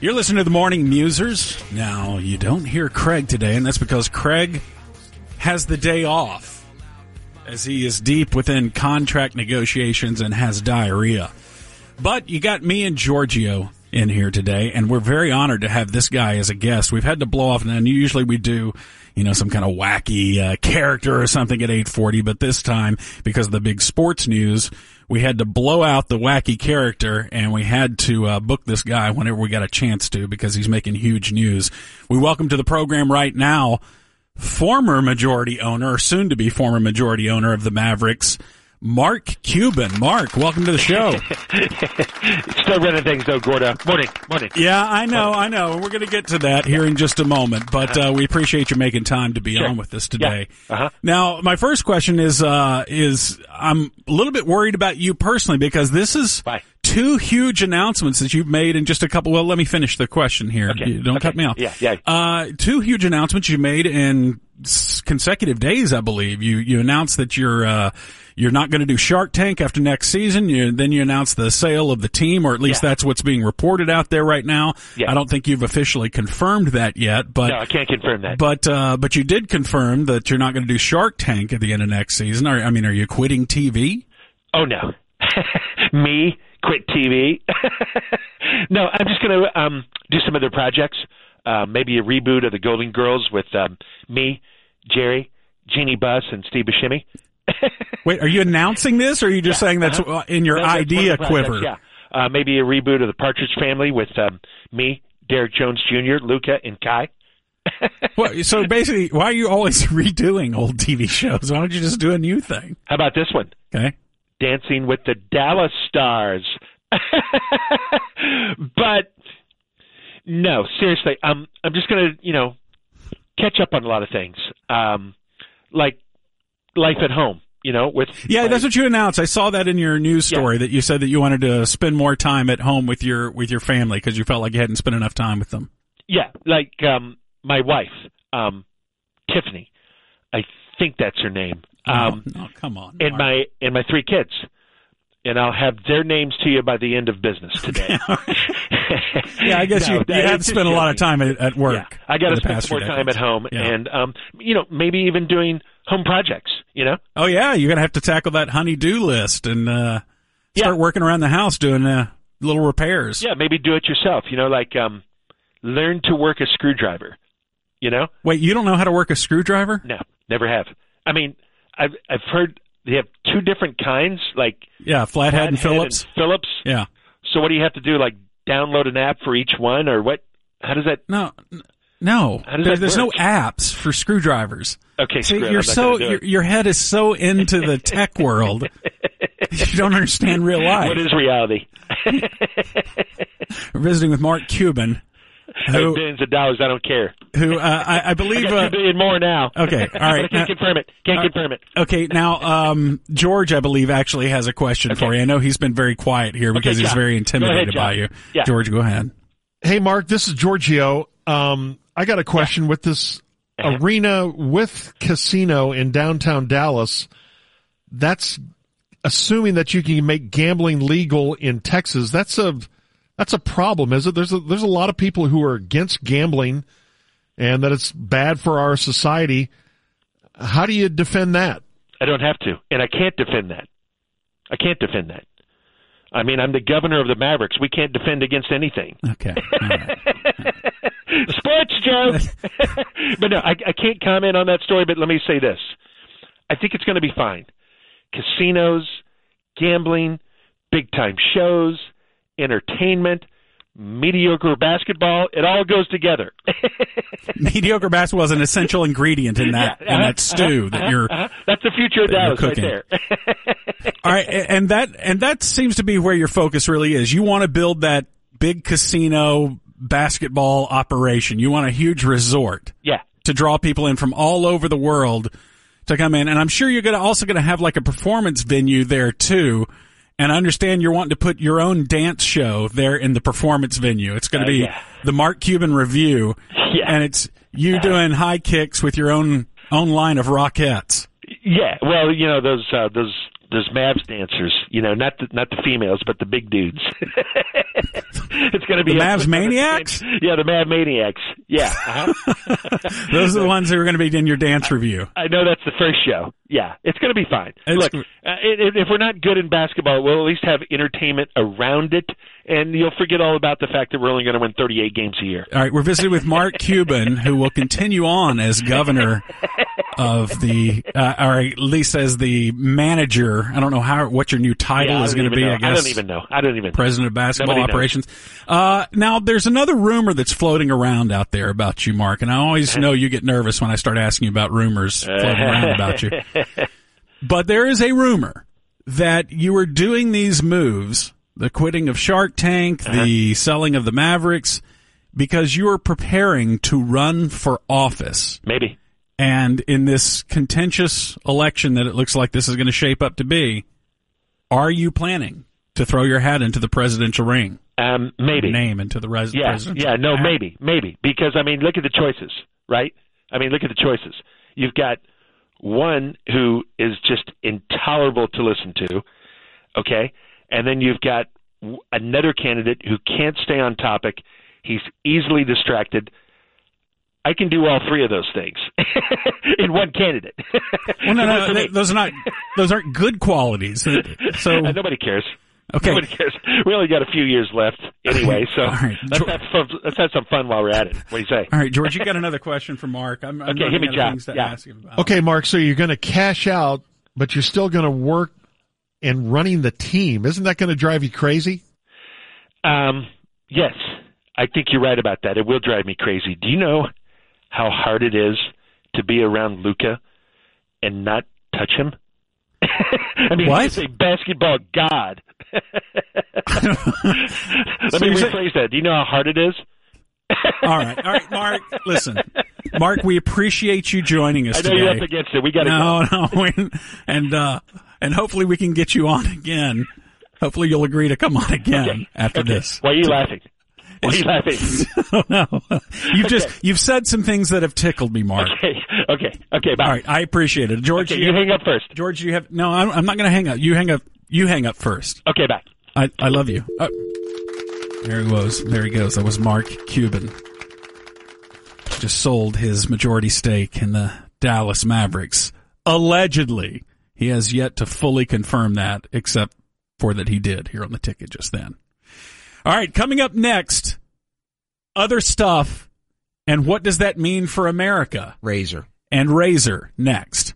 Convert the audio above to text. You're listening to The Morning Musers. Now, you don't hear Craig today, and that's because Craig has the day off, as he is deep within contract negotiations and has diarrhea. But you got me and Giorgio in here today, and we're very honored to have this guy as a guest. We've had to blow off, and usually we do, you know, some kind of wacky character or something at 8:40, but this time, because of the big sports news, we had to blow out the wacky character, and we had to book this guy whenever we got a chance to, because he's making huge news. We welcome to the program right now former majority owner, or soon-to-be former majority owner of the Mavericks, Mark Cuban. Mark, welcome to the show. Still running things, though, Gordo. Morning. Yeah, I know. We're going to get to that here in just a moment, but we appreciate you making time to be on with us today. Yeah. Uh-huh. Now, my first question is I'm a little bit worried about you personally, because this is two huge announcements that you've made in just a couple. Well, let me finish the question here. Okay. Don't cut me off. Yeah. Two huge announcements you made in consecutive days, I believe. You announced that you're not going to do Shark Tank after next season. Then you announced the sale of the team, or at least that's what's being reported out there right now. Yeah. I don't think you've officially confirmed that yet, but no, I can't confirm that. But you did confirm that you're not going to do Shark Tank at the end of next season. Are you quitting TV? Oh no, me quit TV? No, I'm just going to do some other projects. Maybe a reboot of the Golden Girls with me, Jerry, Jeannie Buss, and Steve Buscemi. Wait, are you announcing this, or are you just saying that's in your idea quiver? Yeah. Maybe a reboot of The Partridge Family with me, Derek Jones Jr., Luka, and Kai. Well, so basically, why are you always redoing old TV shows? Why don't you just do a new thing? How about this one? Okay. Dancing with the Dallas Stars. But no, seriously, I'm just going to, catch up on a lot of things, like life at home, with... Yeah, that's what you announced. I saw that in your news story that you said that you wanted to spend more time at home with your family because you felt like you hadn't spent enough time with them. Yeah, like my wife, Tiffany. I think that's her name. Oh, come on. And my three kids. And I'll have their names to you by the end of business today. Yeah, I guess you have spent a lot of time at work. Yeah, I got to spend more time at home, and maybe even doing home projects. Oh yeah, you're gonna have to tackle that honey-do list and start working around the house doing little repairs. Yeah, maybe do it yourself. Like learn to work a screwdriver. Wait, you don't know how to work a screwdriver? No, never have. I mean, I've heard. They have two different kinds, like flathead and Phillips. Yeah. So what do you have to do? Like download an app for each one, or what? How does that? No. How does that there's work? No apps for screwdrivers. Okay, see, your head is so into the tech world, you don't understand real life. What is reality? We're visiting with Mark Cuban. Billions of dollars, I don't care. Who I believe I got $2 billion more now. Okay, all right. I can't confirm it. Okay, now George, I believe, actually has a question for you. I know he's been very quiet here because he's very intimidated by you. Yeah. George, go ahead. Hey, Mark, this is Giorgio. I got a question with this arena with casino in downtown Dallas. That's assuming that you can make gambling legal in Texas. That's a problem, is it? There's a lot of people who are against gambling and that it's bad for our society. How do you defend that? I don't have to, and I can't defend that. I mean, I'm the governor of the Mavericks. We can't defend against anything. Okay. All right. Sports joke. But no, I can't comment on that story, but let me say this. I think it's going to be fine. Casinos, gambling, big-time shows, entertainment, mediocre basketball, it all goes together. Mediocre basketball is an essential ingredient in that stew that you're That's the future of Dallas right there. All right, and that seems to be where your focus really is. You want to build that big casino basketball operation. You want a huge resort to draw people in from all over the world to come in. And I'm sure you're also going to have like a performance venue there too. And I understand you're wanting to put your own dance show there in the performance venue. It's going to be the Mark Cuban Review, and it's you doing high kicks with your own line of rockettes. Yeah, well, those those Mavs dancers, you know, not the females, but the big dudes. It's going to be the Mavs Maniacs. Yeah, the Mav Maniacs. Yeah, those are the ones that are going to be in your dance review. I know that's the first show. Yeah, it's going to be fine. Look, if we're not good in basketball, we'll at least have entertainment around it, and you'll forget all about the fact that we're only going to win 38 games a year. All right, we're visiting with Mark Cuban, who will continue on as governor of the, or at least as the manager. I don't know what your new title is going to be. I guess I don't even know. President of basketball operations. Now, there's another rumor that's floating around out there about you, Mark, and I always know you get nervous when I start asking about rumors floating around about you. But there is a rumor that you were doing these moves, the quitting of Shark Tank, the selling of the Mavericks, because you were preparing to run for office. Maybe. And in this contentious election that it looks like this is going to shape up to be, are you planning to throw your hat into the presidential ring? Maybe. Name into the presidential ring. Yeah, no, maybe. Because, I mean, look at the choices, right? I mean, look at the choices. You've got one who is just intolerable to listen to, okay? And then you've got another candidate who can't stay on topic. He's easily distracted. I can do all three of those things in one candidate. Well, no, those aren't good qualities. So nobody cares. Okay. Nobody cares. We only got a few years left anyway, so right. Let's have some fun while we're at it. What do you say? All right, George, you got another question for Mark. I'm okay, give me things to ask him about. Okay, Mark, so you're going to cash out, but you're still going to work in running the team. Isn't that going to drive you crazy? Yes, I think you're right about that. It will drive me crazy. Do you know how hard it is to be around Luka and not touch him? I mean, he's a basketball god. Let me rephrase that. Do you know how hard it is? All right, Mark. Listen, Mark, we appreciate you joining us today. I know you're up against it. We got to go. And hopefully we can get you on again. Hopefully you'll agree to come on again after this. Why are you laughing? Why are you laughing? I don't know. You've said some things that have tickled me, Mark. Okay. Bye. All right, I appreciate it, George. Okay, you hang up first. George, you have no. I'm not going to hang up. You hang up first. Okay, bye. I love you. Oh. There he was. There he goes. That was Mark Cuban. Just sold his majority stake in the Dallas Mavericks. Allegedly, he has yet to fully confirm that, except for that he did here on the ticket just then. All right, coming up next, other stuff, and what does that mean for America? Razor. And Razor next.